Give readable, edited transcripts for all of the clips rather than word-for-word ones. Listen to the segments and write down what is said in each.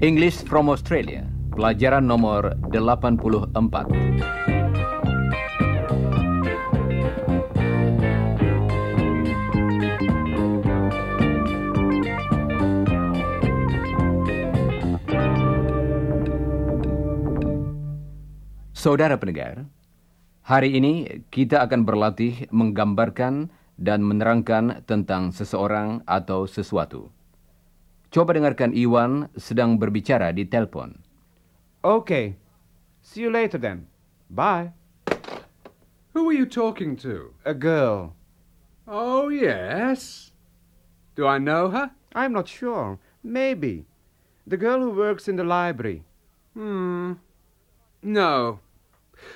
English from Australia, pelajaran nomor 84. Saudara pendengar, hari ini kita akan berlatih menggambarkan dan menerangkan tentang seseorang atau sesuatu. Coba dengarkan Iwan sedang berbicara di telpon. Okay. See you later then. Bye. Who are you talking to? A girl. Oh, yes. Do I know her? I'm not sure. Maybe. The girl who works in the library. No.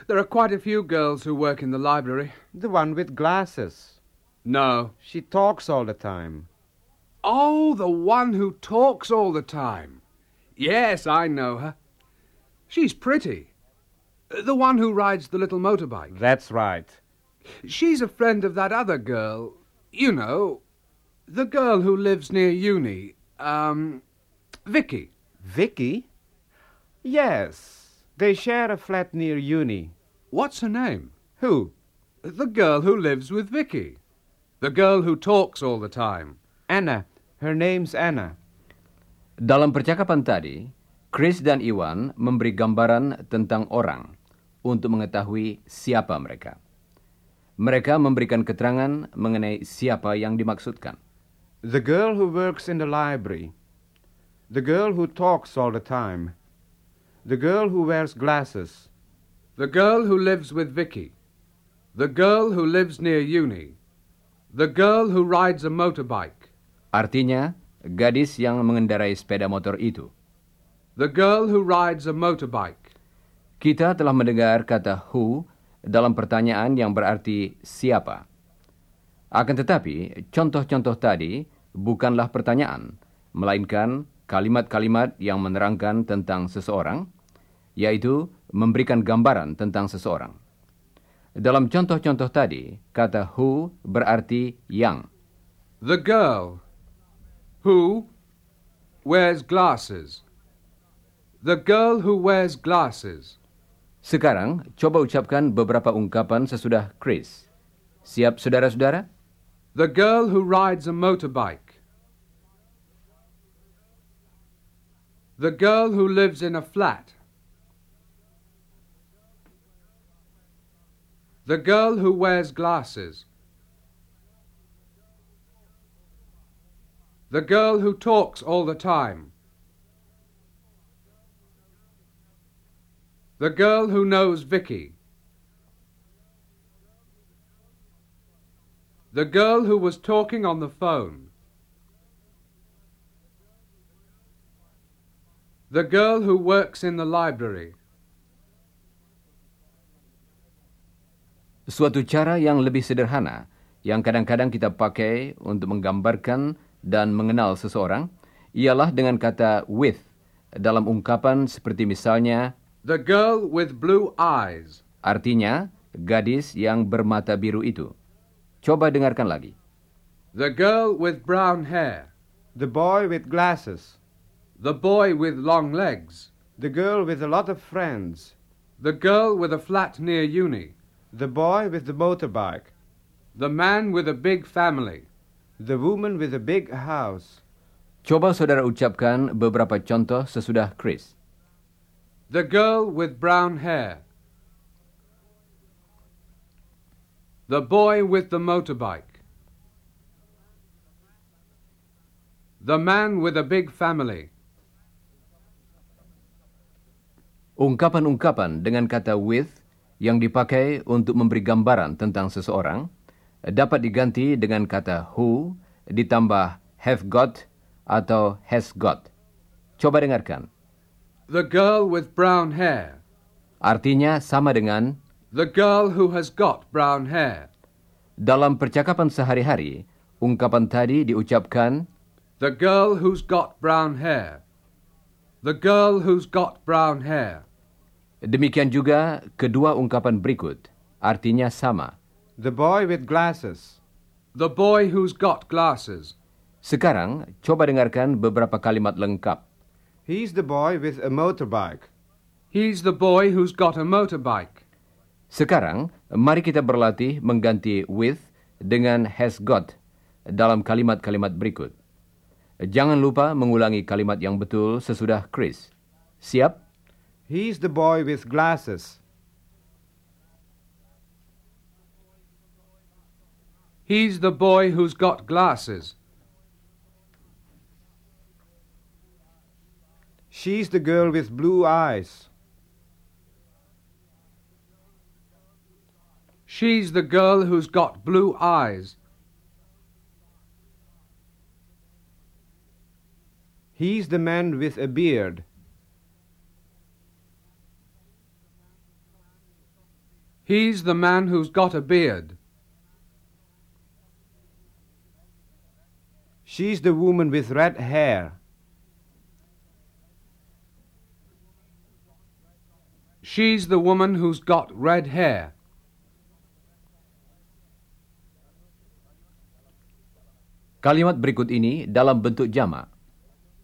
There are quite a few girls who work in the library. The one with glasses. No. She talks all the time. Oh, the one who talks all the time. Yes, I know her. She's pretty. The one who rides the little motorbike. That's right. She's a friend of that other girl. You know, the girl who lives near uni. Vicky. Vicky? Yes, they share a flat near uni. What's her name? Who? The girl who lives with Vicky. The girl who talks all the time. Anna. Her name's Anna. Dalam percakapan tadi, Chris dan Iwan memberi gambaran tentang orang untuk mengetahui siapa mereka. Mereka memberikan keterangan mengenai siapa yang dimaksudkan. The girl who works in the library. The girl who talks all the time. The girl who wears glasses. The girl who lives with Vicky. The girl who lives near uni. The girl who rides a motorbike. Artinya, gadis yang mengendarai sepeda motor itu. The girl who rides a motorbike. Kita telah mendengar kata who dalam pertanyaan yang berarti siapa. Akan tetapi, contoh-contoh tadi bukanlah pertanyaan, melainkan kalimat-kalimat yang menerangkan tentang seseorang, yaitu memberikan gambaran tentang seseorang. Dalam contoh-contoh tadi, kata who berarti yang. The girl who wears glasses. The girl who wears glasses. Sekarang, coba ucapkan beberapa ungkapan sesudah Chris. Siap, saudara-saudara? The girl who rides a motorbike. The girl who lives in a flat. The girl who wears glasses. The girl who talks all the time. The girl who knows Vicky. The girl who was talking on the phone. The girl who works in the library. Suatu cara yang lebih sederhana, yang kadang-kadang kita pakai untuk menggambarkan dan mengenal seseorang, ialah dengan kata with dalam ungkapan seperti misalnya the girl with blue eyes. Artinya, gadis yang bermata biru itu. Coba dengarkan lagi. The girl with brown hair. The boy with glasses. The boy with long legs. The girl with a lot of friends. The girl with a flat near uni. The boy with the motorbike. The man with a big family. The woman with a big house. Coba saudara ucapkan beberapa contoh sesudah Chris. The girl with brown hair. The boy with the motorbike. The man with a big family. Ungkapan-ungkapan dengan kata with yang dipakai untuk memberi gambaran tentang seseorang dapat diganti dengan kata who ditambah have got atau has got. Coba dengarkan. The girl with brown hair. Artinya sama dengan the girl who has got brown hair. Dalam percakapan sehari-hari, ungkapan tadi diucapkan the girl who's got brown hair. The girl who's got brown hair. Demikian juga kedua ungkapan berikut. Artinya sama. The boy with glasses. The boy who's got glasses. Sekarang, coba dengarkan beberapa kalimat lengkap. He's the boy with a motorbike. He's the boy who's got a motorbike. Sekarang, mari kita berlatih mengganti with dengan has got dalam kalimat-kalimat berikut. Jangan lupa mengulangi kalimat yang betul sesudah Chris. Siap? He's the boy with glasses. He's the boy who's got glasses. She's the girl with blue eyes. She's the girl who's got blue eyes. He's the man with a beard. He's the man who's got a beard. She's the woman with red hair. She's the woman who's got red hair. Kalimat berikut ini dalam bentuk jamak.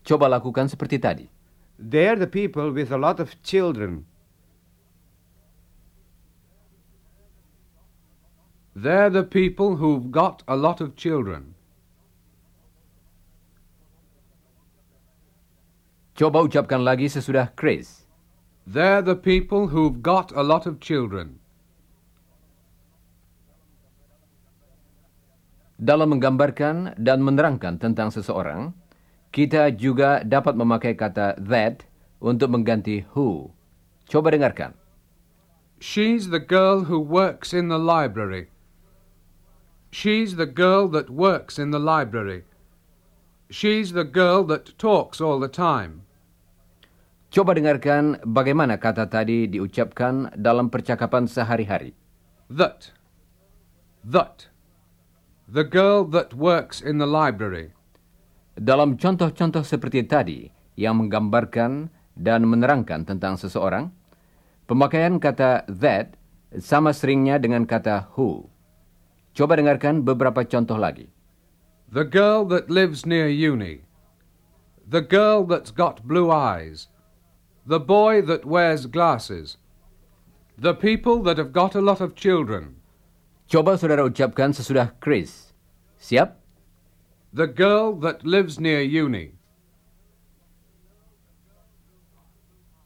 Coba lakukan seperti tadi. They're the people with a lot of children. They're the people who've got a lot of children. Coba ucapkan lagi sesudah Chris. They're the people who've got a lot of children. Dalam menggambarkan dan menerangkan tentang seseorang, kita juga dapat memakai kata that untuk mengganti who. Coba dengarkan. She's the girl who works in the library. She's the girl that works in the library. She's the girl that talks all the time. Coba dengarkan bagaimana kata tadi diucapkan dalam percakapan sehari-hari. That. That. The girl that works in the library. Dalam contoh-contoh seperti tadi yang menggambarkan dan menerangkan tentang seseorang, pemakaian kata that sama seringnya dengan kata who. Coba dengarkan beberapa contoh lagi. The girl that lives near uni. The girl that's got blue eyes. The boy that wears glasses. The people that have got a lot of children. Coba saudara ucapkan sesudah Chris. Siap? The girl that lives near uni.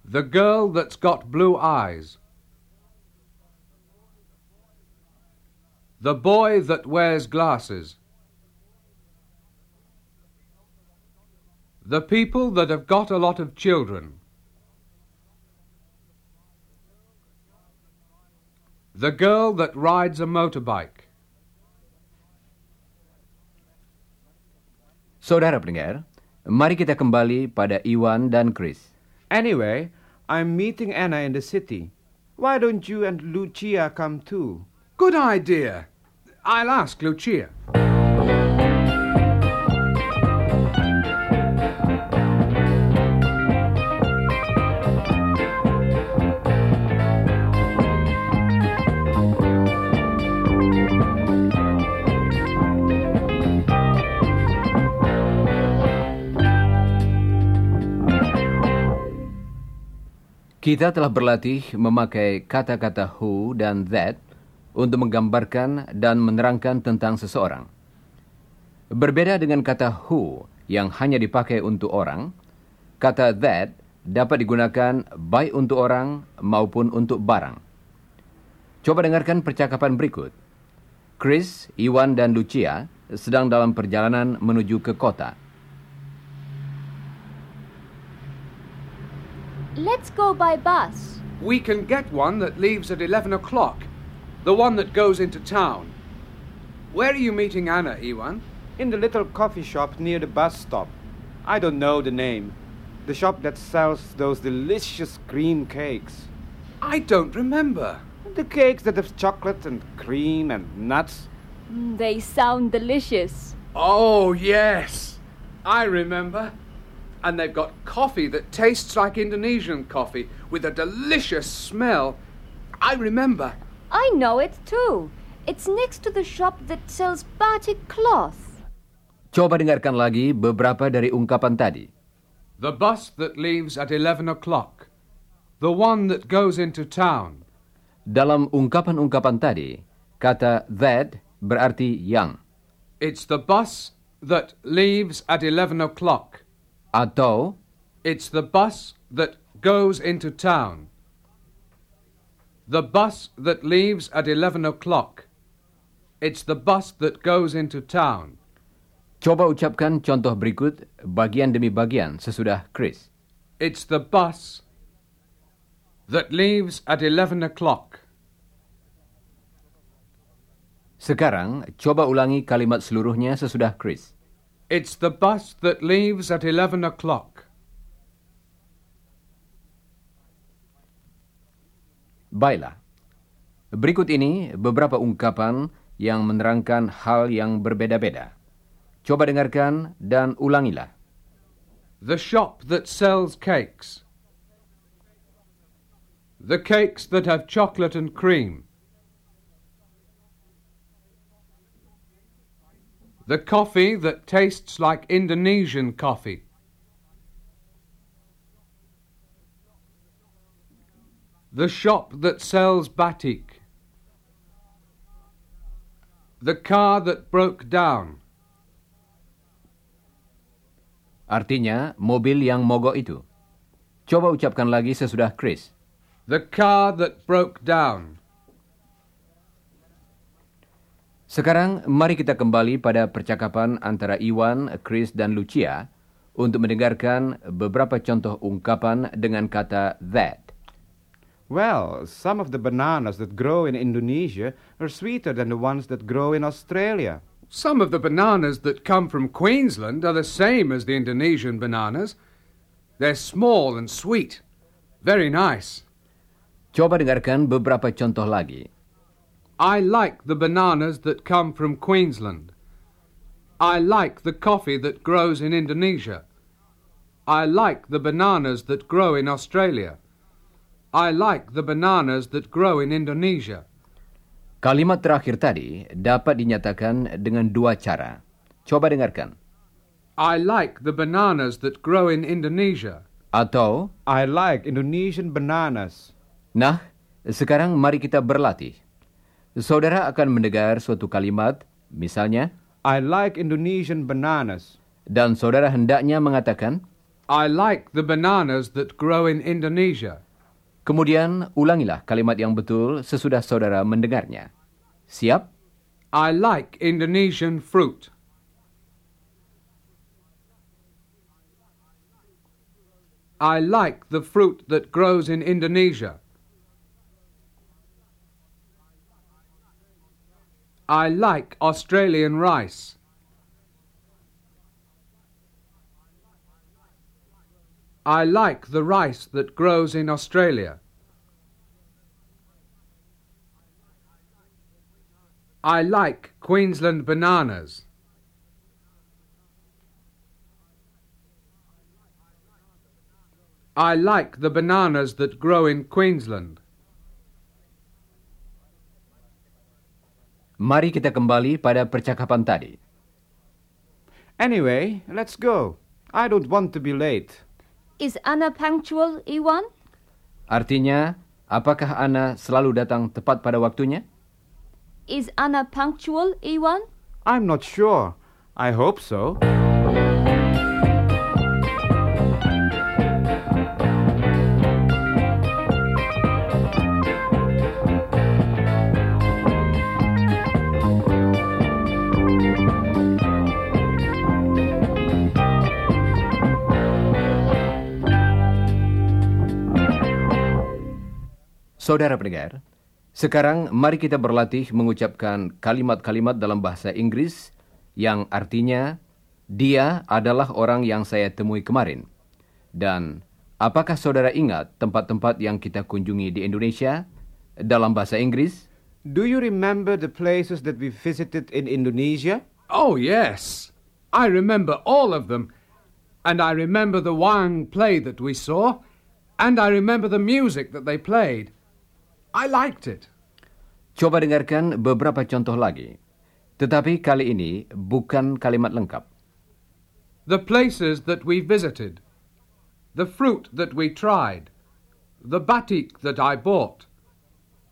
The girl that's got blue eyes. The boy that wears glasses. The people that have got a lot of children. The girl that rides a motorbike. Saudara pendengar, mari kita kembali pada Iwan dan Chris. Anyway, I'm meeting Anna in the city. Why don't you and Lucia come too? Good idea. I'll ask Lucia. Kita telah berlatih memakai kata-kata who dan that untuk menggambarkan dan menerangkan tentang seseorang. Berbeda dengan kata who yang hanya dipakai untuk orang, kata that dapat digunakan baik untuk orang maupun untuk barang. Coba dengarkan percakapan berikut. Chris, Iwan, dan Lucia sedang dalam perjalanan menuju ke kota. Let's go by bus. We can get one that leaves at 11 o'clock, the one that goes into town. Where are you meeting Anna, Iwan? In the little coffee shop near the bus stop. I don't know the name. The shop that sells those delicious cream cakes. I don't remember. The cakes that have chocolate and cream and nuts. They sound delicious. Oh, yes. I remember. And they've got coffee that tastes like Indonesian coffee with a delicious smell. I remember. I know it too. It's next to the shop that sells batik cloth. Coba dengarkan lagi beberapa dari ungkapan tadi. The bus that leaves at 11 o'clock. The one that goes into town. Dalam ungkapan-ungkapan tadi, kata that berarti yang. It's the bus that leaves at 11 o'clock. Atau, it's the bus that goes into town. The bus that leaves at 11 o'clock. It's the bus that goes into town. Coba ucapkan contoh berikut bagian demi bagian sesudah Chris. It's the bus that leaves at 11 o'clock. Sekarang, coba ulangi kalimat seluruhnya sesudah Chris. It's the bus that leaves at 11 o'clock. Baiklah. Berikut ini beberapa ungkapan yang menerangkan hal yang berbeda-beda. Coba dengarkan dan ulangilah. The shop that sells cakes. The cakes that have chocolate and cream. The coffee that tastes like Indonesian coffee. The shop that sells batik. The car that broke down. Artinya, mobil yang mogok itu. Coba ucapkan lagi sesudah Chris. The car that broke down. Sekarang, mari kita kembali pada percakapan antara Iwan, Chris, dan Lucia untuk mendengarkan beberapa contoh ungkapan dengan kata that. Well, some of the bananas that grow in Indonesia are sweeter than the ones that grow in Australia. Some of the bananas that come from Queensland are the same as the Indonesian bananas. They're small and sweet. Very nice. Coba dengarkan beberapa contoh lagi. I like the bananas that come from Queensland. I like the coffee that grows in Indonesia. I like the bananas that grow in Australia. I like the bananas that grow in Indonesia. Kalimat terakhir tadi dapat dinyatakan dengan dua cara. Coba dengarkan. I like the bananas that grow in Indonesia. Atau I like Indonesian bananas. Nah, sekarang mari kita berlatih. Saudara akan mendengar suatu kalimat, misalnya, I like Indonesian bananas. Dan saudara hendaknya mengatakan, I like the bananas that grow in Indonesia. Kemudian ulangilah kalimat yang betul sesudah saudara mendengarnya. Siap? I like Indonesian fruit. I like the fruit that grows in Indonesia. I like Australian rice. I like the rice that grows in Australia. I like Queensland bananas. I like the bananas that grow in Queensland. Mari kita kembali pada percakapan tadi. Anyway, let's go. I don't want to be late. Is Anna punctual, Iwan? Artinya, apakah Anna selalu datang tepat pada waktunya? Is Anna punctual, Iwan? I'm not sure. I hope so. Saudara pendengar, sekarang mari kita berlatih mengucapkan kalimat-kalimat dalam bahasa Inggris yang artinya, dia adalah orang yang saya temui kemarin. Dan, apakah saudara ingat tempat-tempat yang kita kunjungi di Indonesia dalam bahasa Inggris? Do you remember the places that we visited in Indonesia? Oh yes, I remember all of them. and I remember the Wang play that we saw, and I remember the music that they played. I liked it. Coba dengarkan beberapa contoh lagi. Tetapi kali ini bukan kalimat lengkap. The places that we visited. The fruit that we tried. The batik that I bought.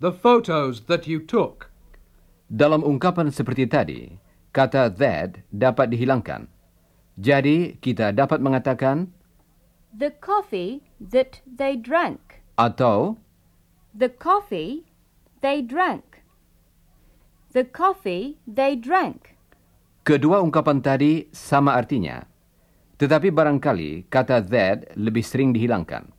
The photos that you took. Dalam ungkapan seperti tadi, kata that dapat dihilangkan. Jadi, kita dapat mengatakan the coffee that they drank. Atau the coffee they drank. The coffee they drank. Kedua ungkapan tadi sama artinya. Tetapi barangkali kata that lebih sering dihilangkan.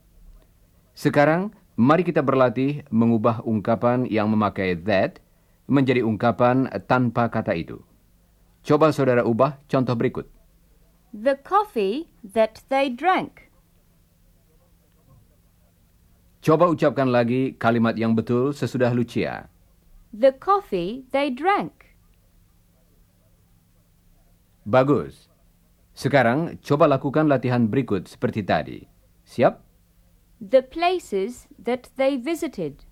Sekarang, mari kita berlatih mengubah ungkapan yang memakai that menjadi ungkapan tanpa kata itu. Coba saudara ubah contoh berikut. The coffee that they drank. Coba ucapkan lagi kalimat yang betul sesudah Lucia. The coffee they drank. Bagus. Sekarang coba lakukan latihan berikut seperti tadi. Siap? The places that they visited.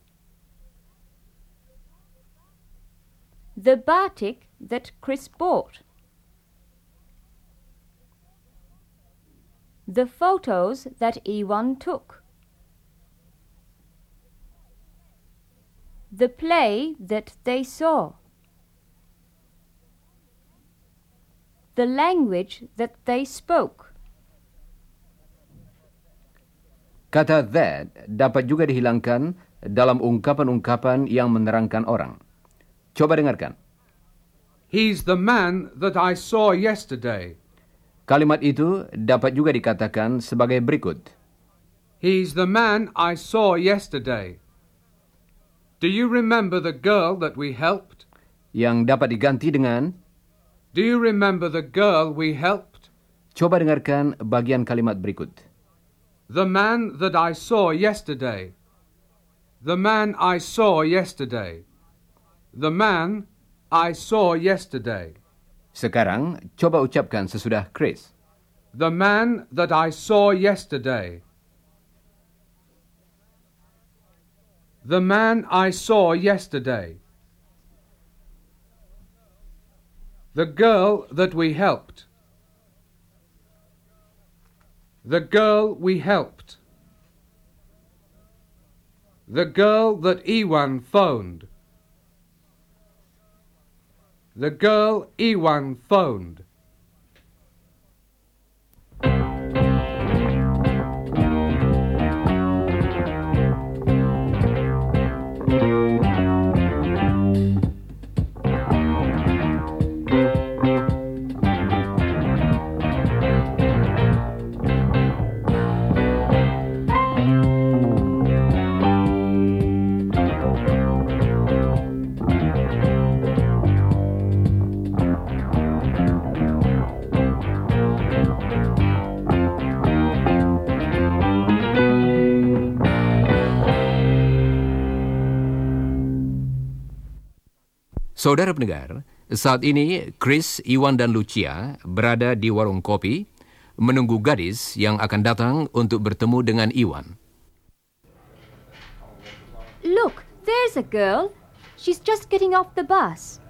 The batik that Chris bought. The photos that Iwan took. The play that they saw. The language that they spoke. Kata that dapat juga dihilangkan dalam ungkapan-ungkapan yang menerangkan orang. Coba dengarkan. He's the man that I saw yesterday. Kalimat itu dapat juga dikatakan sebagai berikut. He's the man I saw yesterday. Do you remember the girl that we helped? Yang dapat diganti dengan do you remember the girl we helped? Coba dengarkan bagian kalimat berikut. The man that I saw yesterday. The man I saw yesterday. The man I saw yesterday. Sekarang, coba ucapkan sesudah Chris. The man that I saw yesterday. The man I saw yesterday. The girl that we helped. The girl we helped. The girl that Iwan phoned. The girl Iwan phoned. Saudara pendengar, saat ini Chris, Iwan, dan Lucia berada di warung kopi menunggu gadis yang akan datang untuk bertemu dengan Iwan. Look, there's a girl. She's just getting off the bus.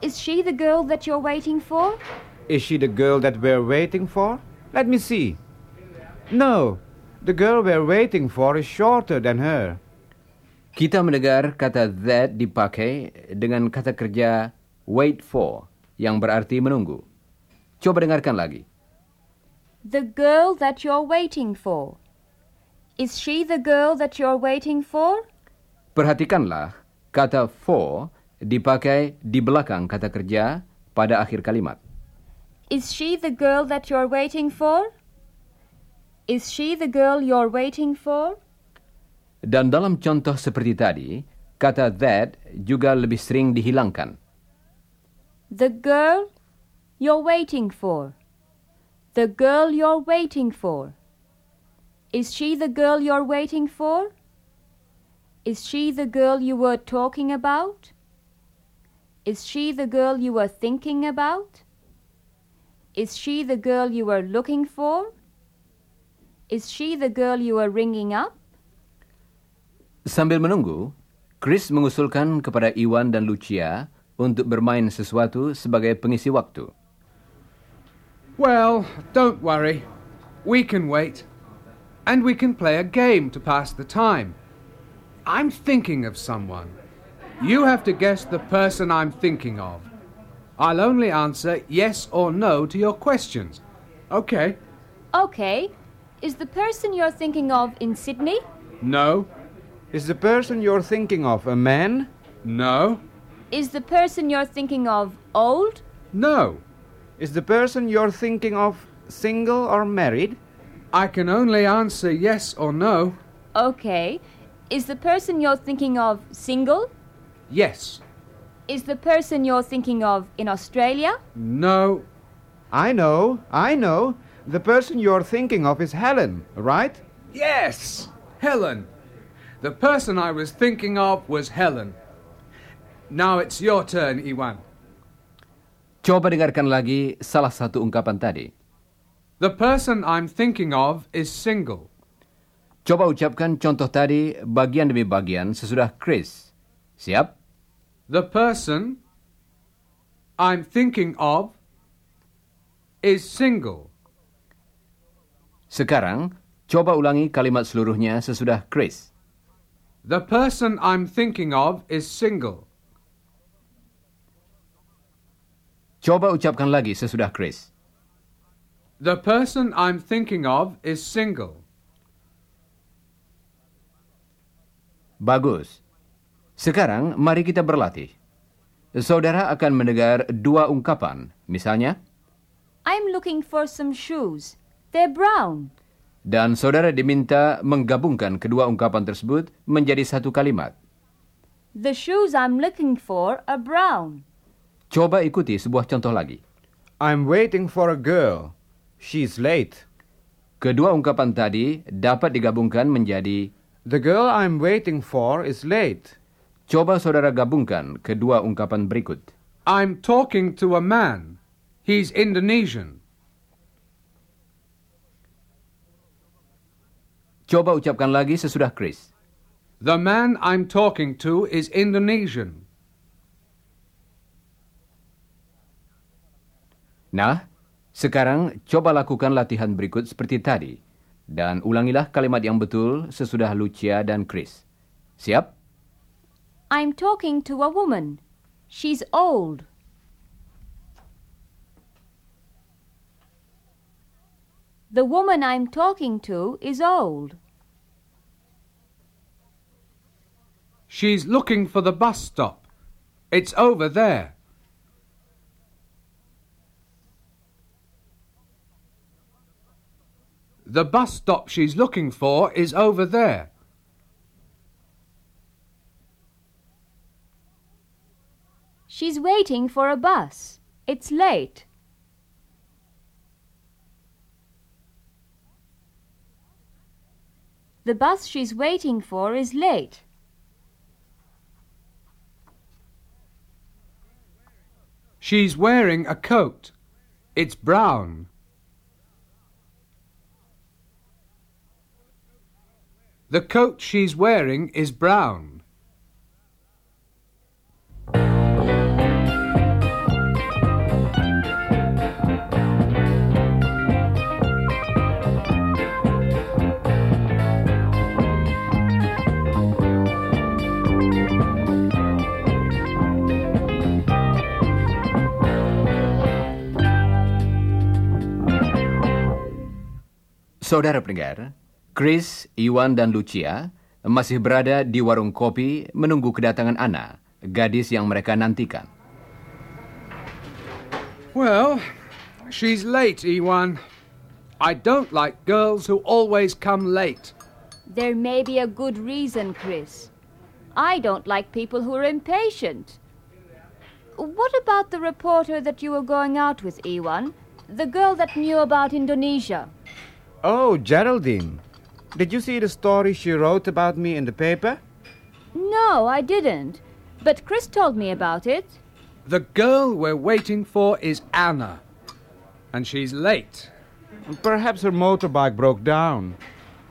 Is she the girl that you're waiting for? Is she the girl that we're waiting for? Let me see. No, the girl we're waiting for is shorter than her. Kita mendengar kata that dipakai dengan kata kerja wait for, yang berarti menunggu. Coba dengarkan lagi. The girl that you're waiting for. Is she the girl that you're waiting for? Perhatikanlah, kata for dipakai di belakang kata kerja pada akhir kalimat. Is she the girl that you're waiting for? Is she the girl you're waiting for? Dan dalam contoh seperti tadi, kata that juga lebih sering dihilangkan. The girl you're waiting for. The girl you're waiting for. Is she the girl you're waiting for? Is she the girl you were talking about? Is she the girl you were thinking about? Is she the girl you were looking for? Is she the girl you were ringing up? Sambil menunggu, Chris mengusulkan kepada Iwan dan Lucia untuk bermain sesuatu sebagai pengisi waktu. Well, don't worry. We can wait. And we can play a game to pass the time. I'm thinking of someone. You have to guess the person I'm thinking of. I'll only answer yes or no to your questions. Okay? Okay. Is the person you're thinking of in Sydney? No. Is the person you're thinking of a man? No. Is the person you're thinking of old? No. Is the person you're thinking of single or married? I can only answer yes or no. Okay. Is the person you're thinking of single? Yes. Is the person you're thinking of in Australia? No. I know. The person you're thinking of is Helen, right? Yes, Helen. The person I was thinking of was Helen. Now it's your turn, Iwan. Coba dengarkan lagi salah satu ungkapan tadi. The person I'm thinking of is single. Coba ucapkan contoh tadi bagian demi bagian sesudah Chris. Siap? The person I'm thinking of is single. Sekarang, coba ulangi kalimat seluruhnya sesudah Chris. The person I'm thinking of is single. Coba ucapkan lagi sesudah Chris. The person I'm thinking of is single. Bagus. Sekarang, mari kita berlatih. Saudara akan mendengar dua ungkapan. Misalnya, I'm looking for some shoes. They're brown. Dan saudara diminta menggabungkan kedua ungkapan tersebut menjadi satu kalimat. The shoes I'm looking for are brown. Coba ikuti sebuah contoh lagi. I'm waiting for a girl. She's late. Kedua ungkapan tadi dapat digabungkan menjadi The girl I'm waiting for is late. Coba saudara gabungkan kedua ungkapan berikut. I'm talking to a man. He's Indonesian. Coba ucapkan lagi sesudah Chris. The man I'm talking to is Indonesian. Nah, sekarang coba lakukan latihan berikut seperti tadi. Dan ulangilah kalimat yang betul sesudah Lucia dan Chris. Siap? I'm talking to a woman. She's old. The woman I'm talking to is old. She's looking for the bus stop. It's over there. The bus stop she's looking for is over there. She's waiting for a bus. It's late. The bus she's waiting for is late. She's wearing a coat. It's brown. The coat she's wearing is brown. Saudara pendengar, Chris, Iwan, dan Lucia masih berada di warung kopi menunggu kedatangan Anna, gadis yang mereka nantikan. Well, she's late, Iwan. I don't like girls who always come late. There may be a good reason, Chris. I don't like people who are impatient. What about the reporter that you were going out with, Iwan? The girl that knew about Indonesia? Oh, Geraldine. Did you see the story she wrote about me in the paper? No, I didn't. But Chris told me about it. The girl we're waiting for is Anna. And she's late. Perhaps her motorbike broke down.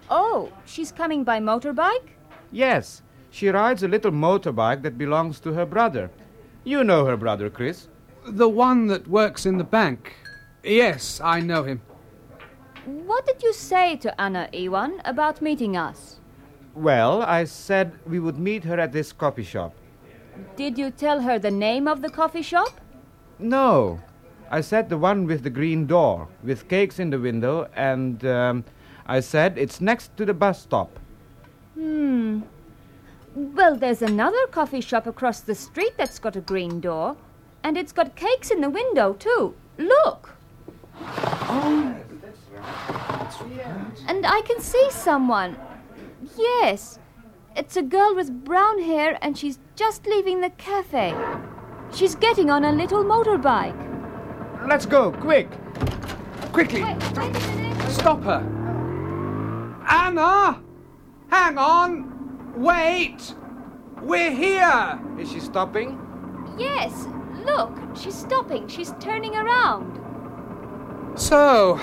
Oh, she's coming by motorbike? Yes, she rides a little motorbike that belongs to her brother. You know her brother, Chris. The one that works in the bank. Yes, I know him. What did you say to Anna, Iwan, about meeting us? Well, I said we would meet her at this coffee shop. Did you tell her the name of the coffee shop? No. I said the one with the green door, with cakes in the window, and I said it's next to the bus stop. Well, there's another coffee shop across the street that's got a green door, and it's got cakes in the window, too. Look! Oh. And I can see someone. Yes, it's a girl with brown hair, and she's just leaving the cafe. She's getting on a little motorbike. Let's go, quick! Quickly! Wait. Stop her! Anna! Hang on! Wait! We're here! Is she stopping? Yes, look, she's stopping. She's turning around. So,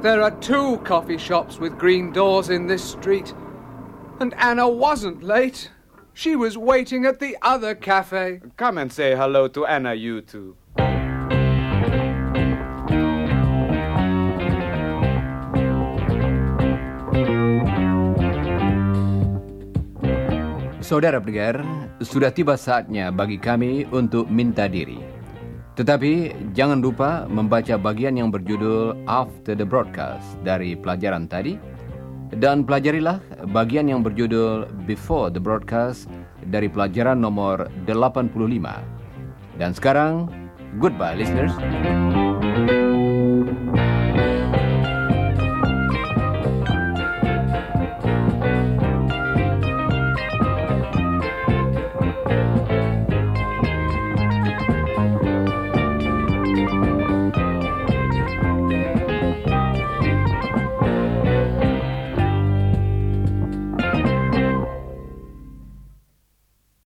there are two coffee shops with green doors in this street. And Anna wasn't late. She was waiting at the other cafe. Come and say hello to Anna, you two. Saudara pendengar, sudah tiba saatnya bagi kami untuk minta diri. Tetapi jangan lupa membaca bagian yang berjudul After the Broadcast dari pelajaran tadi. Dan pelajarilah bagian yang berjudul Before the Broadcast dari pelajaran nomor 85. Dan sekarang, goodbye listeners.